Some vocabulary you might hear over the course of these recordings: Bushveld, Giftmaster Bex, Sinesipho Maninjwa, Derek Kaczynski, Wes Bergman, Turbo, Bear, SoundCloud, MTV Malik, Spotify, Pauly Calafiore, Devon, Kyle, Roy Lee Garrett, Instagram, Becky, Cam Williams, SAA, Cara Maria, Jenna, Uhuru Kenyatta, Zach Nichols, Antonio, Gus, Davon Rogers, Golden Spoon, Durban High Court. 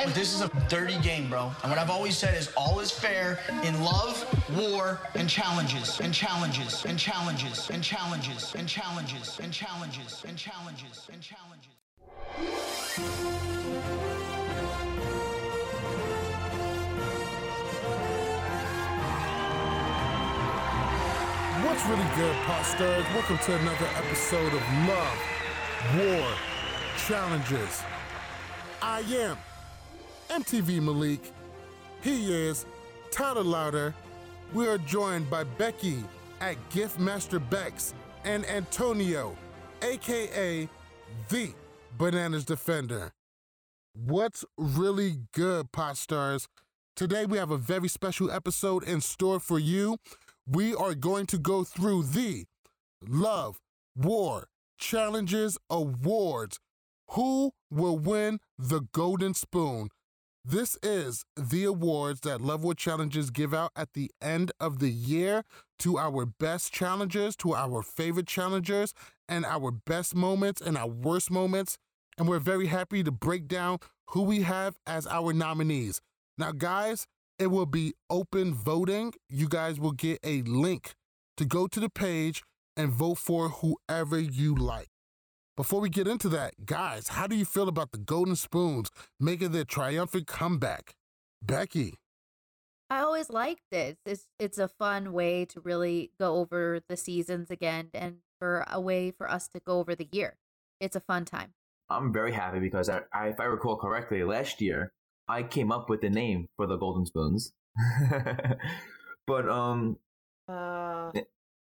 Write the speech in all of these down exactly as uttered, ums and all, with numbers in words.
I, this is a dirty game, bro. And what I've always said is all is fair in love, war, and challenges, and challenges, and challenges, and challenges, and challenges, and challenges, and challenges, and challenges. What's really good, Potsters? Welcome to another episode of Love, War, Challenges. I am M T V Malik. He is Tyler Louder. We are joined by Becky at Giftmaster Bex and Antonio, a k a. The Bananas Defender. What's really good, Potsters? Today we have a very special episode in store for you. We are going to go through the Love, War, Challenges Awards. Who will win the Golden Spoon? This is the awards that Love, War, Challenges give out at the end of the year to our best challengers, to our favorite challengers, and our best moments and our worst moments. And we're very happy to break down who we have as our nominees. Now, guys, it will be open voting. You guys will get a link to go to the page and vote for whoever you like. Before we get into that, guys, how do you feel about the Golden Spoons making their triumphant comeback? Becky. I always like this. It's, it's a fun way to really go over the seasons again and for a way for us to go over the year. It's a fun time. I'm very happy because I, I, if I recall correctly, last year, I came up with the name for the Golden Spoons, but um, uh...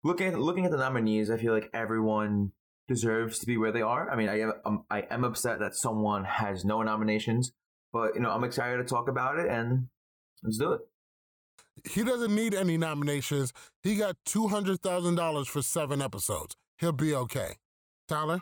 looking at, looking at the nominees, I feel like everyone deserves to be where they are. I mean, I am I am upset that someone has no nominations, but you know, I'm excited to talk about it and let's do it. He doesn't need any nominations. He got two hundred thousand dollars for seven episodes. He'll be okay. Tyler,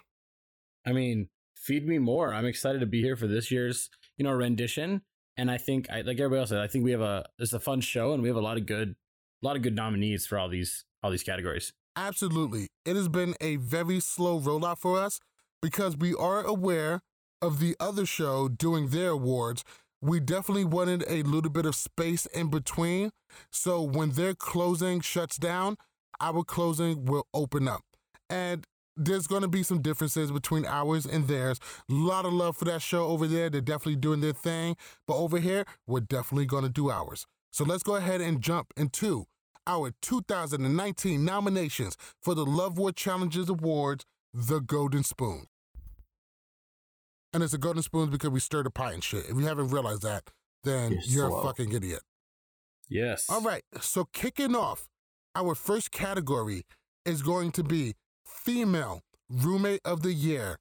I mean, feed me more. I'm excited to be here for this year's, you know, rendition. And I think, I, like everybody else said, I think we have a, it's a fun show and we have a lot of good, a lot of good nominees for all these, all these categories. Absolutely. It has been a very slow rollout for us because we are aware of the other show doing their awards. We definitely wanted a little bit of space in between. So when their closing shuts down, our closing will open up. And there's going to be some differences between ours and theirs. A lot of love for that show over there. They're definitely doing their thing. But over here, we're definitely going to do ours. So let's go ahead and jump into our two thousand nineteen nominations for the Love, War, Challenges Awards, the Golden Spoon. And it's a Golden Spoon because we stirred a pie and shit. If you haven't realized that, then you're, you're a fucking idiot. Yes. All right. So kicking off, our first category is going to be Female Roommate of the Year.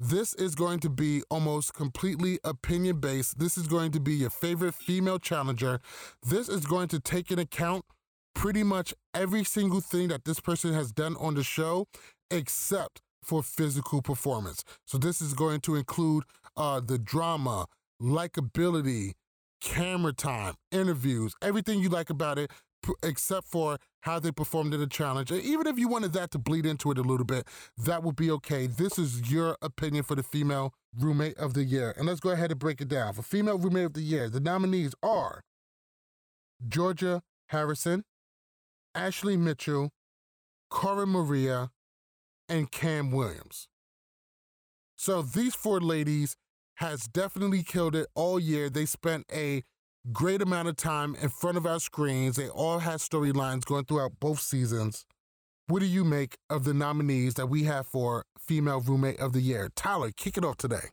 This is going to be almost completely opinion-based. This is going to be your favorite female challenger. This is going to take into account pretty much every single thing that this person has done on the show except for physical performance. So this is going to include uh, the drama, likability, camera time, interviews, everything you like about it, except for how they performed in a challenge. And even if you wanted that to bleed into it a little bit, that would be okay. This is your opinion for the Female Roommate of the Year. And let's go ahead and break it down. For Female Roommate of the Year, the nominees are Georgia Harrison, Ashley Mitchell, Cara Maria, and Cam Williams. So these four ladies has definitely killed it all year. They spent a great amount of time in front of our screens. They all had storylines going throughout both seasons. What do you make of the nominees that we have for Female Roommate of the Year? Tyler, kick it off today.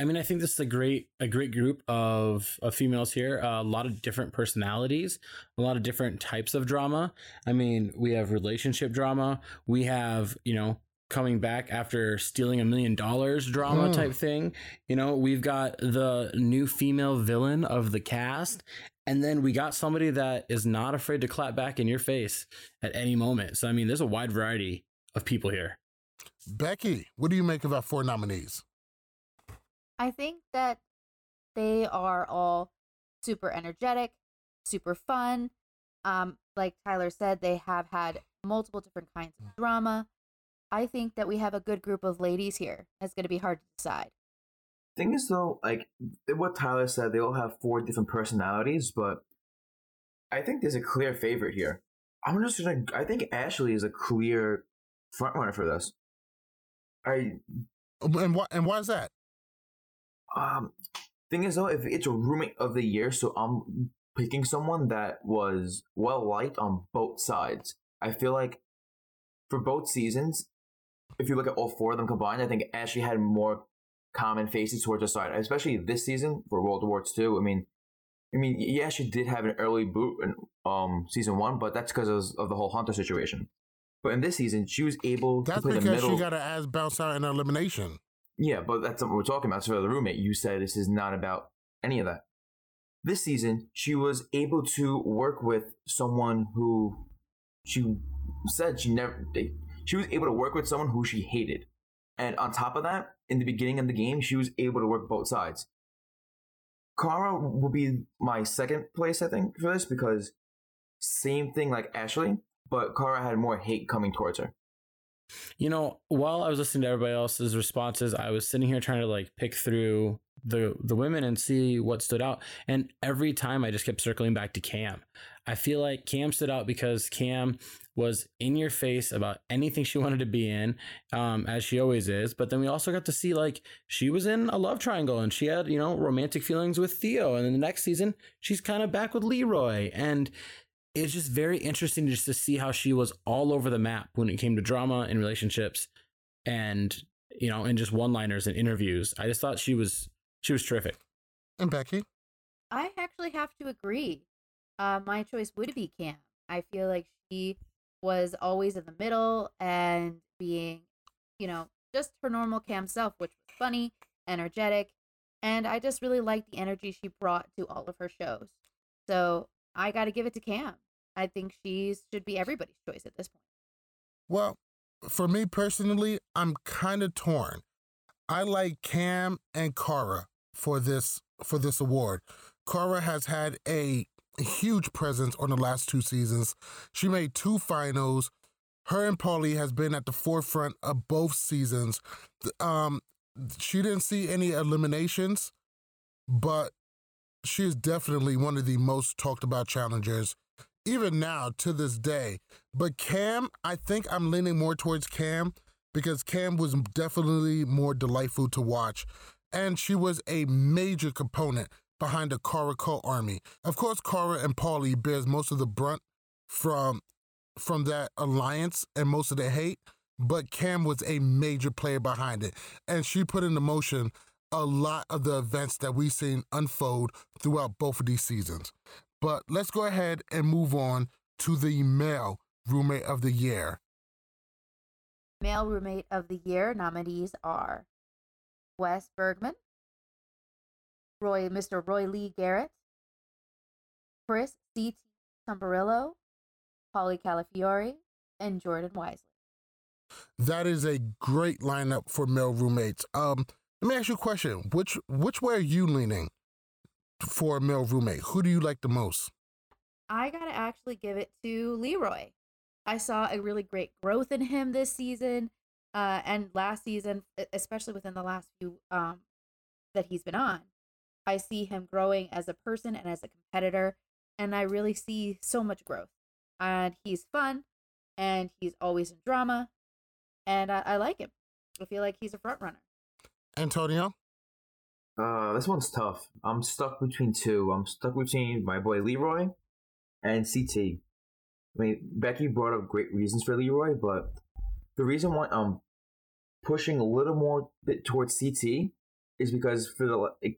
I mean, I think this is a great, a great group of, of females here. Uh, a lot of different personalities, a lot of different types of drama. I mean, we have relationship drama. We have, you know, coming back after stealing a million dollars drama mm. type thing. You know, we've got the new female villain of the cast. And then we got somebody that is not afraid to clap back in your face at any moment. So, I mean, there's a wide variety of people here. Becky, what do you make of our four nominees? I think that they are all super energetic, super fun. Um, like Tyler said, they have had multiple different kinds of drama. I think that we have a good group of ladies here. It's going to be hard to decide. thing is, though, like what Tyler said, they all have four different personalities, but I think there's a clear favorite here. I'm just gonna. I think Ashley is a clear frontrunner for this. I and why and why is that? Um, thing is, though, if it's a roommate of the year, so I'm picking someone that was well liked on both sides. I feel like for both seasons, if you look at all four of them combined, I think Ashley had more common faces towards her side, especially this season for World of Wars two. I mean, I mean, yeah, she did have an early boot in um, season one, but that's because of, of the whole Hunter situation. But in this season, she was able that's to play the middle. That's because she got her ass bounced out in her elimination. Yeah, but that's something we're talking about. So the roommate, you said this is not about any of that. This season, she was able to work with someone who she said she never... They, she was able to work with someone who she hated. And on top of that, in the beginning of the game, she was able to work both sides. Cara will be my second place, I think, for this, because same thing like Ashley, but Cara had more hate coming towards her. You know, while I was listening to everybody else's responses, I was sitting here trying to like pick through the the women and see what stood out. And every time I just kept circling back to Cam. I feel like Cam stood out because Cam was in your face about anything she wanted to be in, um, as she always is. But then we also got to see like she was in a love triangle and she had, you know, romantic feelings with Theo. And then the next season, she's kind of back with Leroy. And it's just very interesting just to see how she was all over the map when it came to drama and relationships and, you know, and just one-liners and interviews. I just thought she was she was terrific. And Becky? I actually have to agree. Uh, my choice would be Cam. I feel like she was always in the middle and being, you know, just her normal Cam self, which was funny, energetic, and I just really liked the energy she brought to all of her shows. So I got to give it to Cam. I think she should be everybody's choice at this point. Well, for me personally, I'm kind of torn. I like Cam and Cara for this for this award. Cara has had a huge presence on the last two seasons. She made two finals. Her and Pauly has been at the forefront of both seasons. Um, she didn't see any eliminations, but she is definitely one of the most talked about challengers, even now to this day. But Cam, I think I'm leaning more towards Cam because Cam was definitely more delightful to watch. And she was a major component behind the Cara's cult army. Of course, Cara and Pauly bears most of the brunt from from that alliance and most of the hate, but Cam was a major player behind it. And she put into motion a lot of the events that we've seen unfold throughout both of these seasons. But let's go ahead and move on to the male roommate of the year. Male roommate of the year nominees are Wes Bergman, Roy, Mister Roy Lee Garrett, Chris C T. Tamburello, Pauly Calafiore, and Jordan Wiseley. That is a great lineup for male roommates. Um, let me ask you a question. Which which way are you leaning for a male roommate? Who do you like the most? I gotta actually give it to Leroy. I saw a really great growth in him this season, uh, and last season, especially within the last few um, that he's been on. I see him growing as a person and as a competitor, and I really see so much growth. And he's fun, and he's always in drama, and I, I like him. I feel like he's a front runner. Antonio? Uh, this one's tough. I'm stuck between two. I'm stuck between my boy Leroy and C T. I mean, Becky brought up great reasons for Leroy, but the reason why I'm pushing a little more bit towards C T is because for the it,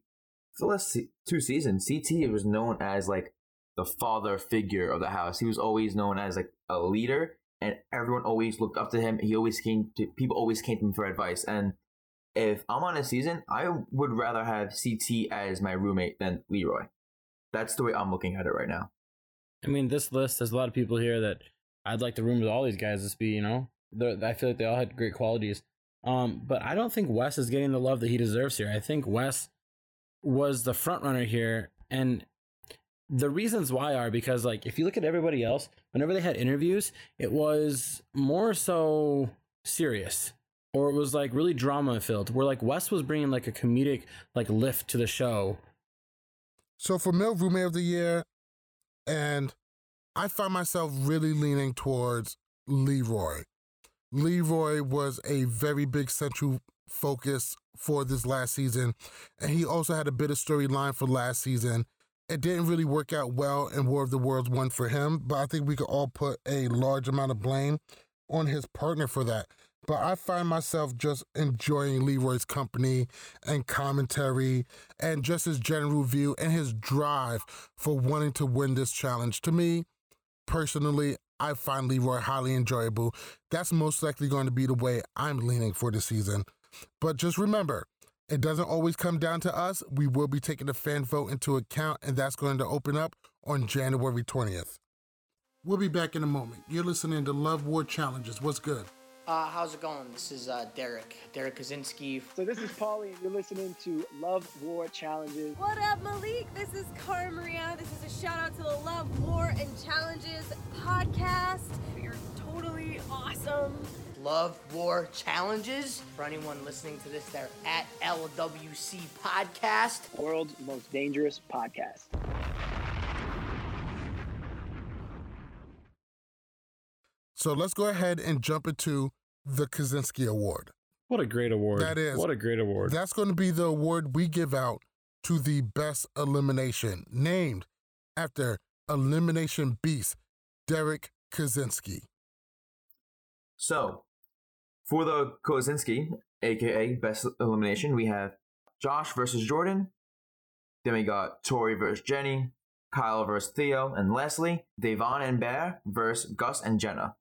the last two seasons, C T was known as like the father figure of the house. He was always known as like a leader, and everyone always looked up to him. He always came to people always came to him for advice. And if I'm on a season, I would rather have C T as my roommate than Leroy. That's the way I'm looking at it right now. I mean, this list, there's a lot of people here that I'd like to room with all these guys. This be, you know, I feel like they all had great qualities. Um, but I don't think Wes is getting the love that he deserves here. I think Wes was the front runner here, and the reasons why are because, like, if you look at everybody else, whenever they had interviews, it was more so serious. or it was like really drama filled, where like Wes was bringing like a comedic like lift to the show. So for male roommate of the year, and I found myself really leaning towards Leroy. Leroy was a very big central focus for this last season, and he also had a bit of storyline for last season. It didn't really work out well in War of the Worlds one for him, but I think we could all put a large amount of blame on his partner for that. But I find myself just enjoying Leroy's company and commentary and just his general view and his drive for wanting to win this challenge. To me, personally, I find Leroy highly enjoyable. That's most likely going to be the way I'm leaning for this season. But just remember, it doesn't always come down to us. We will be taking the fan vote into account, and that's going to open up on January twentieth. We'll be back in a moment. You're listening to Love War Challenges. What's good? Uh, how's it going? This is uh, Derek, Derek Kaczynski. So this is Pauly, and you're listening to Love War Challenges. What up, Malik? This is Cara Maria. This is a shout out to the Love War and Challenges podcast. You're totally awesome. Love War Challenges. For anyone listening to this, they're at L W C Podcast. World's most dangerous podcast. So let's go ahead and jump into the Kaczynski Award. What a great award. That is. What a great award. That's going to be the award we give out to the best elimination, named after elimination beast Derek Kaczynski. So for the Kaczynski, a k a best elimination, we have Josh versus Jordan. Then we got Tory versus Jenny, Kyle versus Theo and Leslie, Devon and Bear versus Gus and Jenna.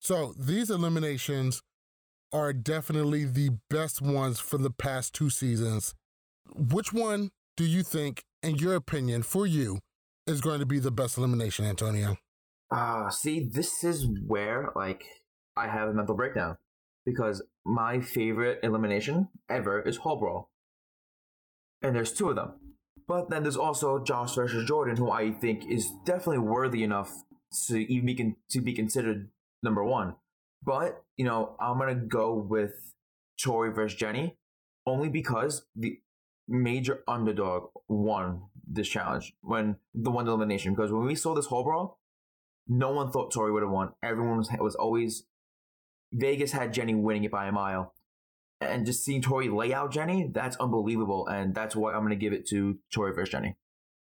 So these eliminations are definitely the best ones for the past two seasons. Which one do you think, in your opinion, for you, is going to be the best elimination, Antonio? Uh, see, this is where, like, I have a mental breakdown, because my favorite elimination ever is Hall Brawl. And there's two of them. But then there's also Josh versus Jordan, who I think is definitely worthy enough to even be con- to be considered number one. But, you know, I'm going to go with Tory versus Jenny, only because the major underdog won this challenge, when the one elimination. Because when we saw this whole brawl, no one thought Tory would have won. Everyone was, was always... Vegas had Jenny winning it by a mile. And just seeing Tory lay out Jenny, that's unbelievable. And that's why I'm going to give it to Tory versus Jenny.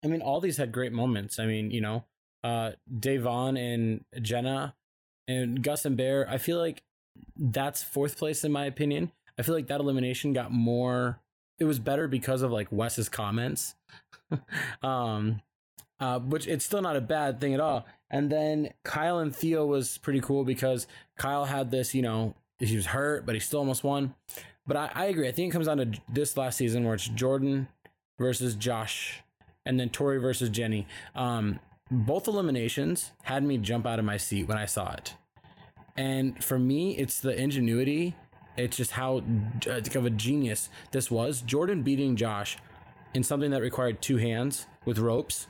I mean, all these had great moments. I mean, you know, uh, Devon and Jenna and Gus and Bear, I feel like that's fourth place in my opinion. I feel like that elimination got more, it was better because of like Wes's comments, um, uh, which it's still not a bad thing at all. And then Kyle and Theo was pretty cool because Kyle had this, you know, he was hurt, but he still almost won. But I, I agree. I think it comes down to this last season where it's Jordan versus Josh and then Tory versus Jenny. Um, both eliminations had me jump out of my seat when I saw it. And for me, it's the ingenuity. It's just how uh, of a genius this was. Jordan beating Josh in something that required two hands with ropes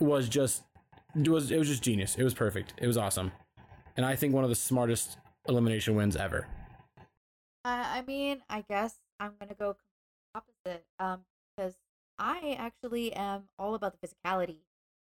was just, it was, it was just genius. It was perfect. It was awesome. And I think one of the smartest elimination wins ever. Uh, I mean, I guess I'm gonna go opposite um, because I actually am all about the physicality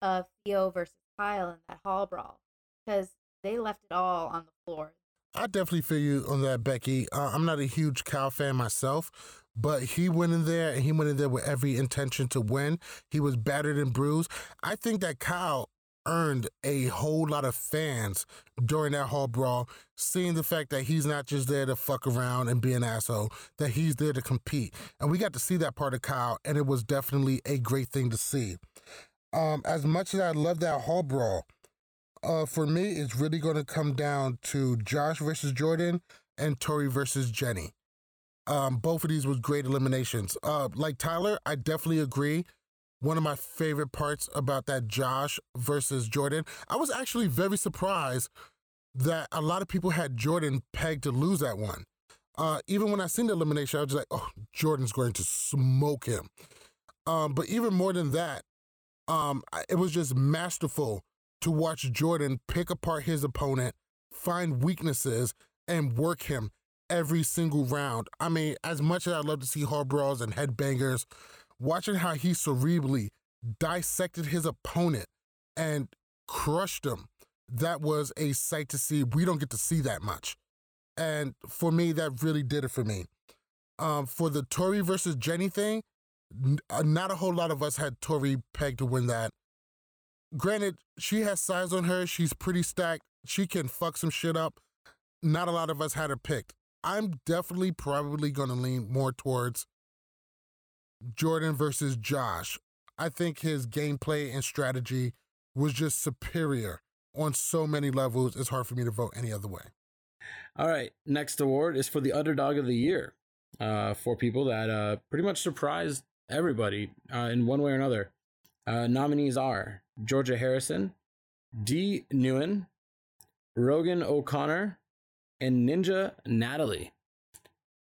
of Theo versus Kyle in that hall brawl because they left it all on the floor. I definitely feel you on that, Becky. Uh, I'm not a huge Kyle fan myself, but he went in there and he went in there with every intention to win. He was battered and bruised. I think that Kyle earned a whole lot of fans during that hall brawl, seeing the fact that he's not just there to fuck around and be an asshole, that he's there to compete. And we got to see that part of Kyle, and it was definitely a great thing to see. Um, as much as I love that hall brawl, uh, for me, it's really going to come down to Josh versus Jordan and Tory versus Jenny. Um, both of these was great eliminations. Uh, like Tyler, I definitely agree. One of my favorite parts about that Josh versus Jordan, I was actually very surprised that a lot of people had Jordan pegged to lose that one. Uh, even when I seen the elimination, I was just like, oh, Jordan's going to smoke him. Um, but even more than that, um, it was just masterful to watch Jordan pick apart his opponent, find weaknesses, and work him every single round. I mean, as much as I love to see hard brawls and headbangers, watching how he cerebrally dissected his opponent and crushed him, that was a sight to see. We don't get to see that much. And for me, that really did it for me. Um, for the Tory versus Jenny thing, n- not a whole lot of us had Tory pegged to win that. Granted, she has size on her. She's pretty stacked. She can fuck some shit up. Not a lot of us had her picked. I'm definitely probably going to lean more towards Jordan versus Josh. I think his gameplay and strategy was just superior on so many levels. It's hard for me to vote any other way. All right. Next award is for the Underdog of the Year. Uh, for people that uh, pretty much surprised everybody uh, in one way or another. Uh, nominees are Georgia Harrison, Dee Nguyen, Rogan O'Connor, and Ninja Natalie.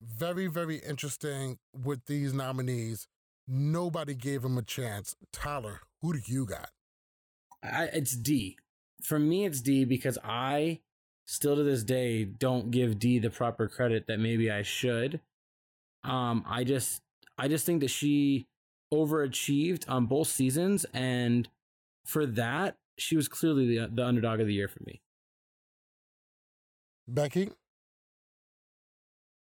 Very, very interesting with these nominees. Nobody gave him a chance. Tyler, who do you got? I, it's D. For me, it's D because I still to this day don't give D the proper credit that maybe I should. Um, I just, I just think that she overachieved on both seasons, and for that, she was clearly the, the underdog of the year for me. Becky?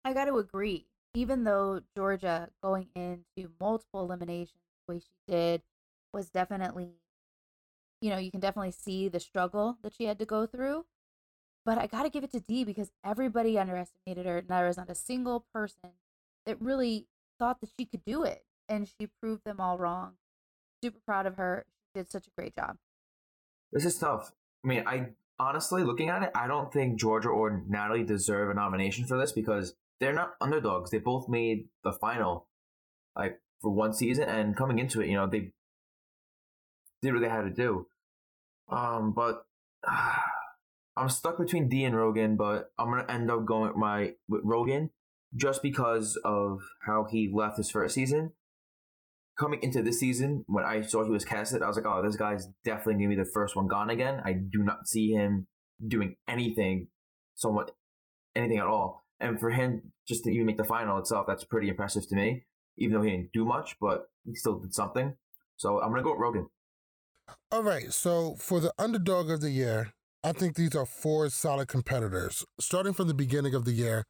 I got to agree. Even though Georgia going into multiple eliminations the way she did was definitely, you know, you can definitely see the struggle that she had to go through. But I got to give it to Dee because everybody underestimated her, and there was not a single person that really thought that she could do it. And she proved them all wrong. Super proud of her. She did such a great job. This is tough. I mean, I honestly, looking at it, I don't think Georgia or Natalie deserve a nomination for this because they're not underdogs. They both made the final, like, for one season. And coming into it, you know, they did what they had to do. Um, but uh, I'm stuck between Dee and Rogan, but I'm going to end up going with, my, with Rogan just because of how he left his first season. Coming into this season, when I saw he was casted, I was like, oh, this guy's definitely going to be the first one gone again. I do not see him doing anything, somewhat, anything at all. And for him, just to even make the final itself, that's pretty impressive to me, even though he didn't do much, but he still did something. So I'm going to go with Rogan. All right, so for the underdog of the year, I think these are four solid competitors. Starting from the beginning of the year,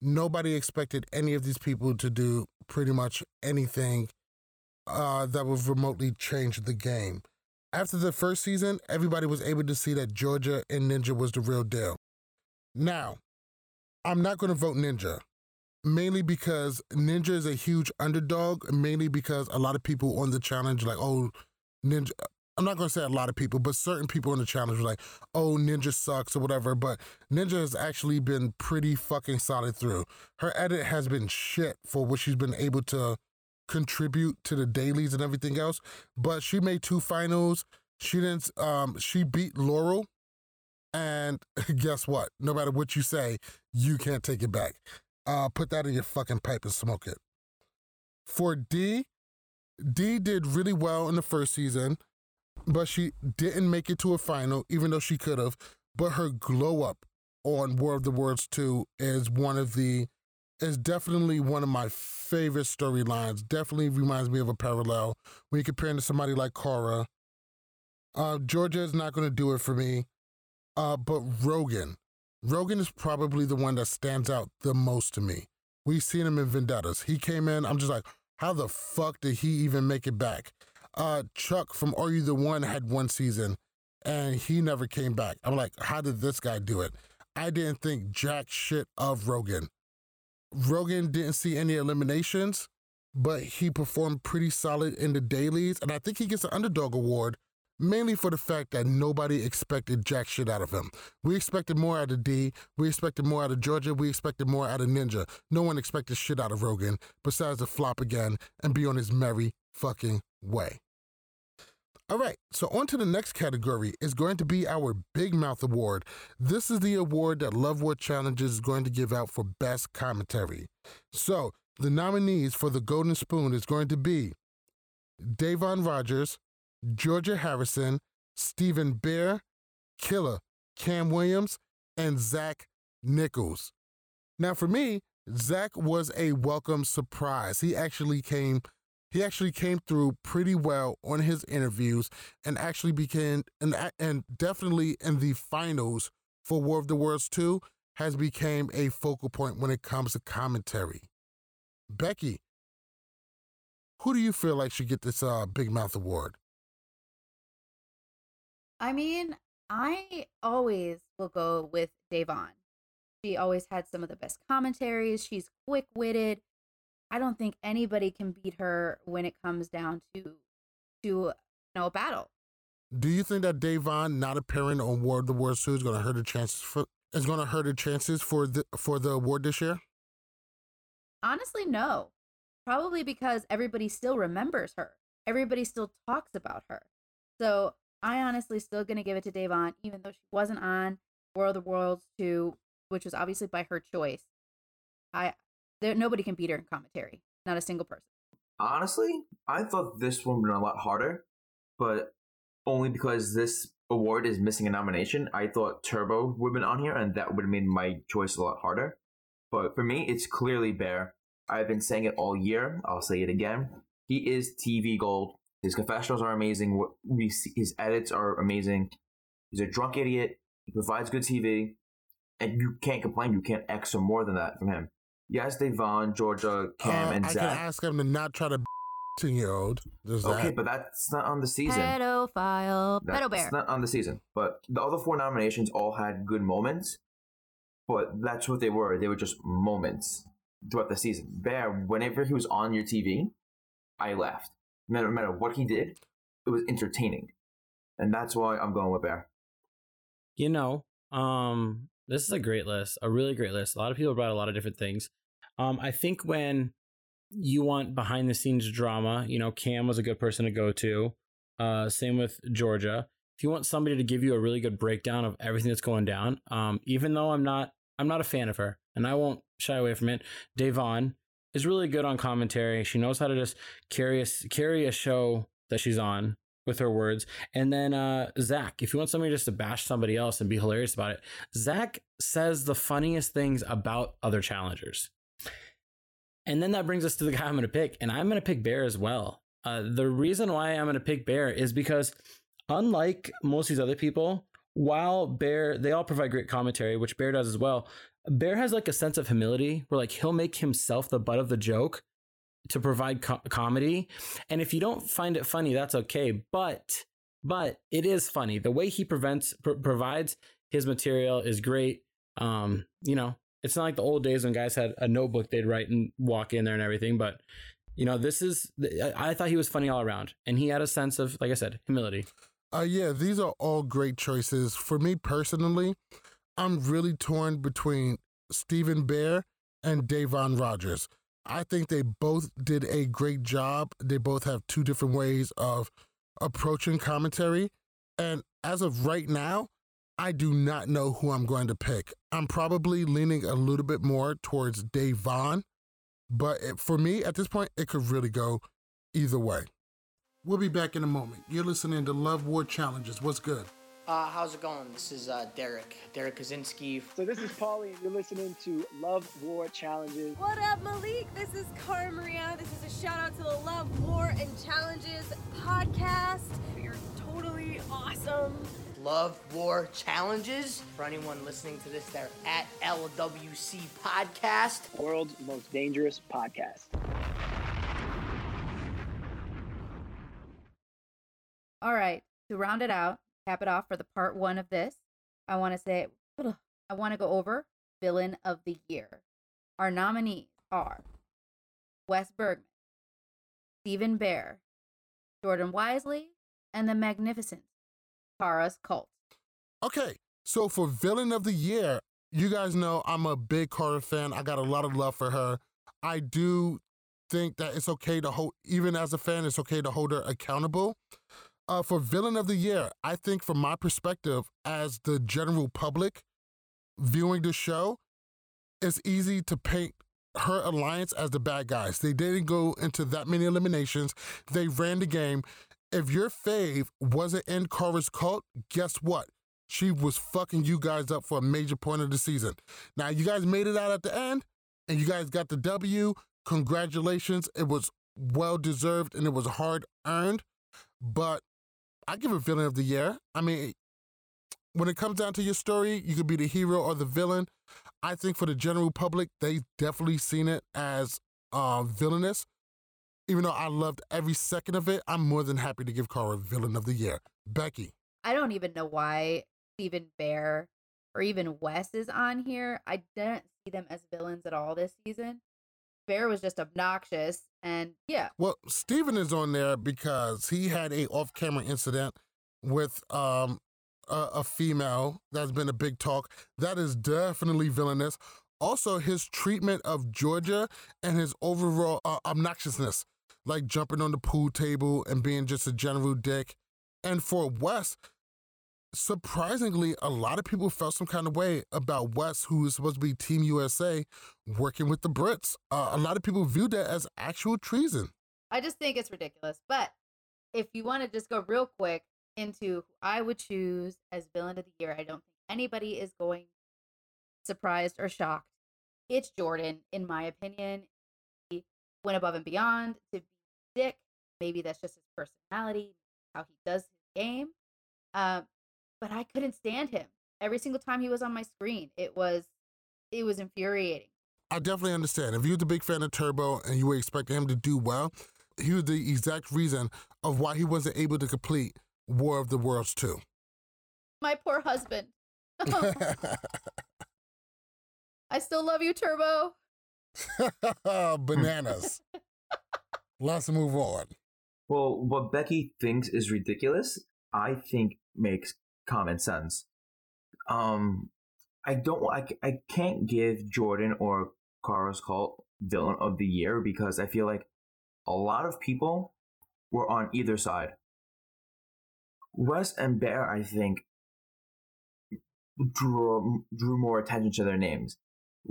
nobody expected any of these people to do pretty much anything Uh, that would remotely change the game. After the first season, everybody was able to see that Georgia and Ninja was the real deal. Now, I'm not going to vote Ninja, mainly because Ninja is a huge underdog, mainly because a lot of people on the challenge like, oh, Ninja, I'm not going to say a lot of people, but certain people on the challenge were like, oh, Ninja sucks or whatever, but Ninja has actually been pretty fucking solid through. Her edit has been shit for what she's been able to contribute to the dailies and everything else, but she made two finals. She didn't. Um, she beat Laurel, and guess what? No matter what you say, you can't take it back. Uh, put that in your fucking pipe and smoke it. For Dee, Dee did really well in the first season, but she didn't make it to a final, even though she could have. But her glow up on War of the Worlds two is one of the is definitely one of my favorite storylines. Definitely reminds me of a parallel when you're comparing to somebody like Cara. Uh, Georgia is not going to do it for me, uh, but Rogan. Rogan is probably the one that stands out the most to me. We've seen him in Vendettas. He came in, I'm just like, how the fuck did he even make it back? Uh, Chuck from Are You The One had one season, and he never came back. I'm like, how did this guy do it? I didn't think jack shit of Rogan. Rogan didn't see any eliminations, but he performed pretty solid in the dailies, and I think he gets an underdog award, mainly for the fact that nobody expected jack shit out of him. We expected more out of Dee, we expected more out of Georgia, we expected more out of Ninja. No one expected shit out of Rogan, besides to flop again and be on his merry fucking way. All right, so on to the next category is going to be our Big Mouth Award. This is the award that Love War Challenges is going to give out for best commentary. So the nominees for the Golden Spoon is going to be Davon Rogers, Georgia Harrison, Stephen Bear, Killer, Cam Williams, and Zach Nichols. Now, for me, Zach was a welcome surprise. He actually came he actually came through pretty well on his interviews and actually became, and, and definitely in the finals for War of the Worlds two, has became a focal point when it comes to commentary. Becky, who do you feel like should get this uh, Big Mouth Award? I mean, I always will go with Devon. She always had some of the best commentaries. She's quick-witted. I don't think anybody can beat her when it comes down to, to you know, a battle. Do you think that Devon not appearing on War of the Worlds two is going to hurt her chances for is going to hurt her chances for the for the award this year? Honestly, no. Probably because everybody still remembers her. Everybody still talks about her. So I honestly still going to give it to Devon, even though she wasn't on War of the Worlds two, which was obviously by her choice. I there nobody can beat her in commentary. Not a single person. Honestly, I thought this one would be a lot harder, but only because this award is missing a nomination. I thought Turbo would have been on here, and that would have made my choice a lot harder. But for me, it's clearly Bear. I've been saying it all year. I'll say it again. He is T V gold. His confessionals are amazing. We see, his edits are amazing. He's a drunk idiot. He provides good T V. And you can't complain. You can't ask for more than that from him. Yes, Devon, Georgia, Cam, uh, and I Zach. I can ask him to not try to ten-year-old. Okay, that. But that's not on the season. Pedophile. That's Pedo Bear. Not on the season. But the other four nominations all had good moments. But that's what they were. They were just moments throughout the season. Bear, whenever he was on your T V, I laughed. No matter, no matter what he did, it was entertaining. And that's why I'm going with Bear. You know, um... this is a great list, a really great list. A lot of people brought a lot of different things. Um, I think when you want behind-the-scenes drama, you know, Cam was a good person to go to. Uh, same with Georgia. If you want somebody to give you a really good breakdown of everything that's going down, um, even though I'm not, I'm not a fan of her, and I won't shy away from it, Devon is really good on commentary. She knows how to just carry a, carry a show that she's on with her words. And then uh, Zach, if you want somebody just to bash somebody else and be hilarious about it, Zach says the funniest things about other challengers. And then that brings us to the guy I'm going to pick, and I'm going to pick Bear as well. Uh, the reason why I'm going to pick Bear is because, unlike most of these other people, while Bear, they all provide great commentary, which Bear does as well, Bear has like a sense of humility where like he'll make himself the butt of the joke to provide co- comedy. And if you don't find it funny, that's okay. But, but it is funny. The way he prevents, pr- provides his material is great. Um, you know, it's not like the old days when guys had a notebook they'd write and walk in there and everything. But, you know, this is, I, I thought he was funny all around, and he had a sense of, like I said, humility. Uh, yeah, these are all great choices. For me personally, I'm really torn between Stephen Bear and Devon Rogers. I think they both did a great job. They both have two different ways of approaching commentary. And as of right now, I do not know who I'm going to pick. I'm probably leaning a little bit more towards Devon, but it, for me at this point, it could really go either way. We'll be back in a moment. You're listening to Love War Challenges. What's good? Uh, how's it going? This is uh, Derek, Derek Kaczynski. So this is Pauly, and you're listening to Love War Challenges. What up, Malik? This is Cara Maria. This is a shout out to the Love War and Challenges podcast. You're totally awesome. Love War Challenges. For anyone listening to this, they're at L W C Podcast. World's most dangerous podcast. All right, to round it out, cap it off for the part one of this, I want to say, I want to go over Villain of the Year. Our nominees are Wes Bergman, Stephen Bear, Jordan Wiseley, and the magnificent Cara's Cult. Okay, so for Villain of the Year, you guys know I'm a big Cara fan. I got a lot of love for her. I do think that it's okay to hold, even as a fan, it's okay to hold her accountable. Uh, for Villain of the Year, I think from my perspective as the general public viewing the show, it's easy to paint her alliance as the bad guys. They didn't go into that many eliminations. They ran the game. If your fave wasn't in Cara's Cult, guess what? She was fucking you guys up for a major point of the season. Now, you guys made it out at the end, and you guys got the W. Congratulations. It was well-deserved, and it was hard-earned. But I give it villain of the year. I mean, when it comes down to your story, you could be the hero or the villain. I think for the general public, they've definitely seen it as uh, villainous. Even though I loved every second of it, I'm more than happy to give Cara villain of the year. Becky. I don't even know why Stephen Bear or even Wes is on here. I didn't see them as villains at all this season. Bear was just obnoxious, and yeah. Well, Stephen is on there because he had a off-camera incident with um a, a female that's been a big talk. That is definitely villainous. Also, his treatment of Georgia and his overall uh, obnoxiousness. Like jumping on the pool table and being just a general dick. And for Wes, surprisingly, a lot of people felt some kind of way about Wes, who is supposed to be Team U S A, working with the Brits. Uh, a lot of people viewed that as actual treason. I just think it's ridiculous. But if you want to just go real quick into who I would choose as villain of the year, I don't think anybody is going surprised or shocked. It's Jordan, in my opinion. He went above and beyond to be dick. Maybe that's just his personality, how he does his game, um, but I couldn't stand him. Every single time he was on my screen, it was it was infuriating. I definitely understand. If you're the big fan of Turbo and you were expecting him to do well, he was the exact reason of why he wasn't able to complete War of the Worlds two. My poor husband. I still love you, Turbo. Bananas. Let's move on. Well, what Becky thinks is ridiculous, I think makes common sense. Um, I don't, I, I can't give Jordan or Cara's Cult villain of the year because I feel like a lot of people were on either side. Wes and Bear, I think, drew drew more attention to their names.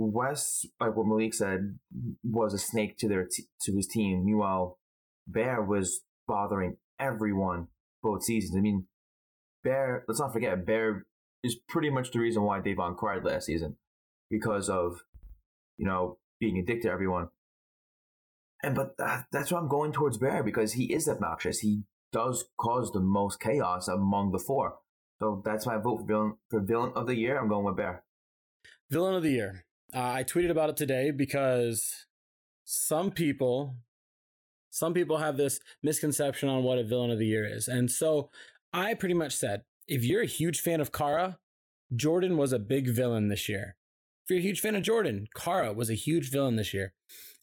Wes, like what Malik said, was a snake to their t- to his team. Meanwhile, Bear was bothering everyone both seasons. I mean, Bear, let's not forget, Bear is pretty much the reason why Devon cried last season because of, you know, being a dick to everyone. And but that, that's why I'm going towards Bear because he is obnoxious. He does cause the most chaos among the four. So that's my vote for villain, for villain of the year. I'm going with Bear. Villain of the year. Uh, I tweeted about it today because some people... Some people have this misconception on what a villain of the year is. And so I pretty much said, if you're a huge fan of Cara, Jordan was a big villain this year. If you're a huge fan of Jordan, Cara was a huge villain this year.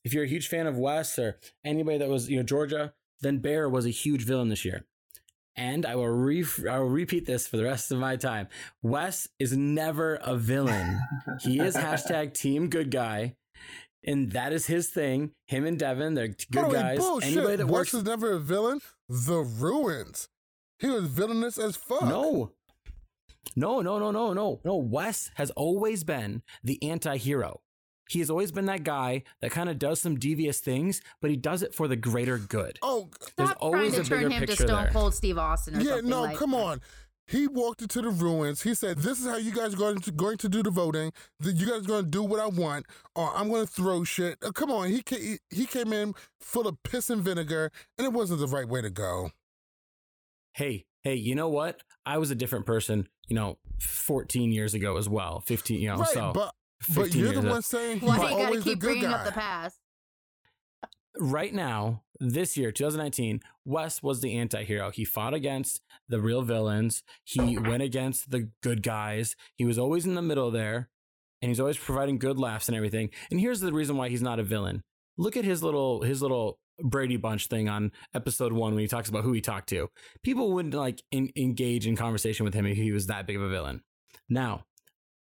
If you're a huge fan of Wes or anybody that was, you know, Georgia, then Bear was a huge villain this year. And I will, re- I will repeat this for the rest of my time. Wes is never a villain. He is hashtag team good guy. And that is his thing. Him and Devon, they're good Holy guys. Bullshit. Anybody that works is never a villain. The Ruins. He was villainous as fuck. No. No, no, no, no, no. No, Wes has always been the anti-hero. He has always been that guy that kind of does some devious things, but he does it for the greater good. Oh, there's stop always trying to a turn him to Stone Cold Steve Austin or yeah, something no, like come that. on. He walked into the ruins. He said, this is how you guys are going to, going to do the voting. You guys are going to do what I want, or I'm going to throw shit. Oh, come on. He came, he came in full of piss and vinegar, and it wasn't the right way to go. Hey, hey, you know what? I was a different person, you know, fourteen years ago as well. fifteen, you know, right, so. But, but you're the one saying he's always the good guy. Up the past. Right now, this year, twenty nineteen, Wes was the anti-hero. He fought against the real villains. He went against the good guys. He was always in the middle there, and he's always providing good laughs and everything. And here's the reason why he's not a villain. Look at his little his little Brady Bunch thing on episode one when he talks about who he talked to. People wouldn't like in, engage in conversation with him if he was that big of a villain. Now,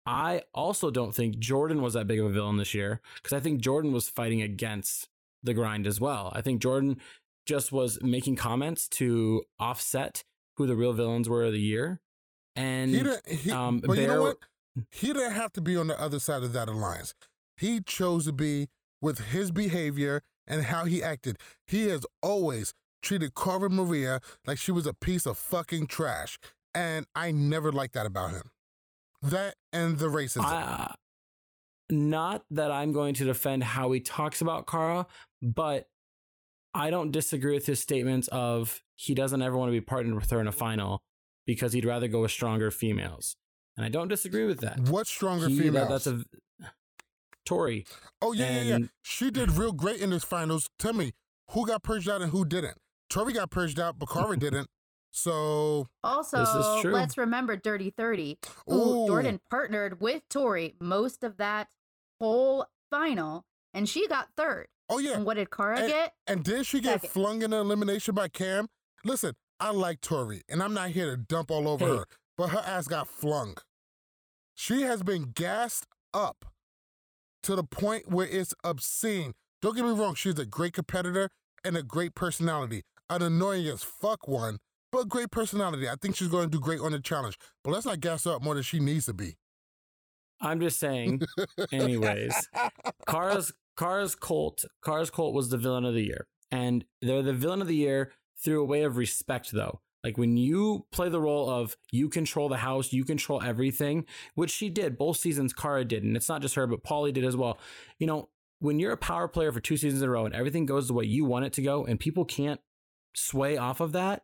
I also don't think Jordan was that big of a villain this year because I think Jordan was fighting against the grind as well. I think Jordan just was making comments to offset who the real villains were of the year. And he didn't, he, um, but Bear, you know what? He didn't have to be on the other side of that alliance. He chose to be with his behavior and how he acted. He has always treated Cara Maria like she was a piece of fucking trash. And I never liked that about him. That and the racism. Uh, not that I'm going to defend how he talks about Cara, but I don't disagree with his statements of he doesn't ever want to be partnered with her in a final because he'd rather go with stronger females. And I don't disagree with that. What stronger he, females? That, that's a Tory. Oh, yeah, and, yeah, yeah. She did real great in this finals. Tell me, who got purged out and who didn't? Tory got purged out, but Cara didn't. So also, let's remember Dirty thirty, who Ooh. Jordan partnered with Tory most of that whole final, and she got third. Oh yeah, and what did Cara and, get? And did she get Second. flung in an elimination by Cam? Listen, I like Tory, and I'm not here to dump all over hey. her, but her ass got flung. She has been gassed up to the point where it's obscene. Don't get me wrong; she's a great competitor and a great personality, an annoying as fuck one. But great personality. I think she's going to do great on the challenge. But let's not gas her up more than she needs to be. I'm just saying. Anyways, Cara's Cara's cult. Cara's cult was the villain of the year, and they're the villain of the year through a way of respect, though. Like when you play the role of you control the house, you control everything, which she did both seasons. Cara did, and it's not just her, but Pauly did as well. You know, when you're a power player for two seasons in a row and everything goes the way you want it to go, and people can't sway off of that.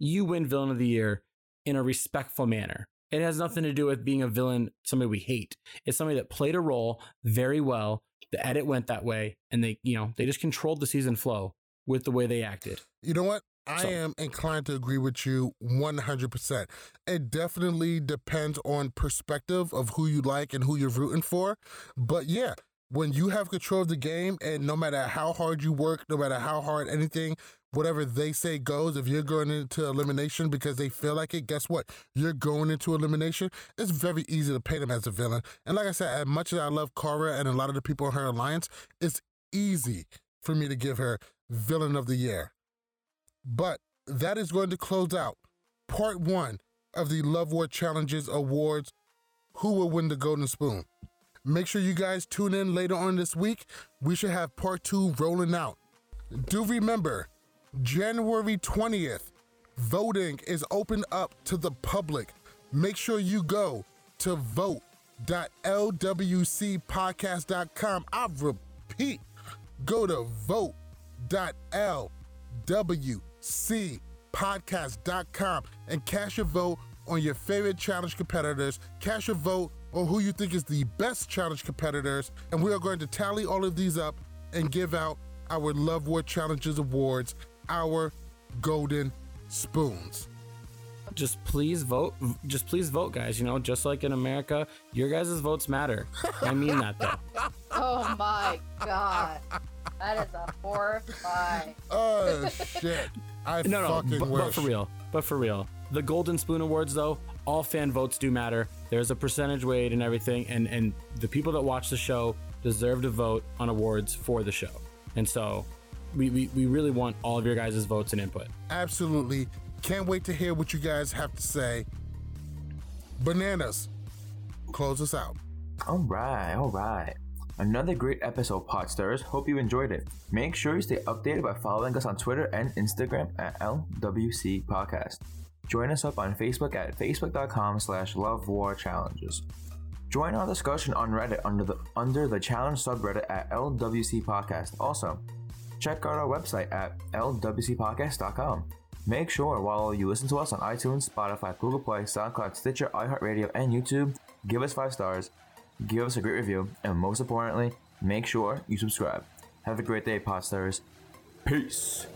You win villain of the year in a respectful manner. It has nothing to do with being a villain, somebody we hate. It's somebody that played a role very well. The edit went that way, and they, you know, they just controlled the season flow with the way they acted. You know what? I so. am inclined to agree with you one hundred percent. It definitely depends on perspective of who you like and who you're rooting for. But yeah, when you have control of the game, and no matter how hard you work, no matter how hard anything, whatever they say goes, if you're going into elimination because they feel like it, guess what? You're going into elimination. It's very easy to paint them as a villain. And like I said, as much as I love Cara and a lot of the people in her alliance, it's easy for me to give her villain of the year. But that is going to close out part one of the Love War Challenges Awards. Who will win the Golden Spoon? Make sure you guys tune in later on this week. We should have part two rolling out. Do remember, January twentieth, voting is open up to the public. Make sure you go to vote dot L W C podcast dot com. I repeat, go to vote dot L W C podcast dot com and cast your vote on your favorite challenge competitors. Cast your vote on who you think is the best challenge competitors. And we are going to tally all of these up and give out our Love War Challenges Awards, our Golden Spoons. Just please vote. Just please vote, guys. You know, just like in America, your guys' votes matter. I mean that, though. Oh, my God. That is a horrifying. Oh, shit. I no, fucking no, but, wish. But for real. But for real. The Golden Spoon Awards, though, all fan votes do matter. There's a percentage weight and everything. And, and the people that watch the show deserve to vote on awards for the show. And so we, we, we really want all of your guys' votes and input. Absolutely. Can't wait to hear what you guys have to say. Bananas, close us out. All right, all right. Another great episode, Podstars. Hope you enjoyed it. Make sure you stay updated by following us on Twitter and Instagram at L W C Podcast. Join us up on Facebook at facebook dot com slash love war challenges. Join our discussion on Reddit under the under the challenge subreddit at L W C Podcast. Also, check out our website at L W C podcast dot com. Make sure while you listen to us on iTunes, Spotify, Google Play, SoundCloud, Stitcher, iHeartRadio, and YouTube, give us five stars, give us a great review, and most importantly, make sure you subscribe. Have a great day, Podstars. Peace.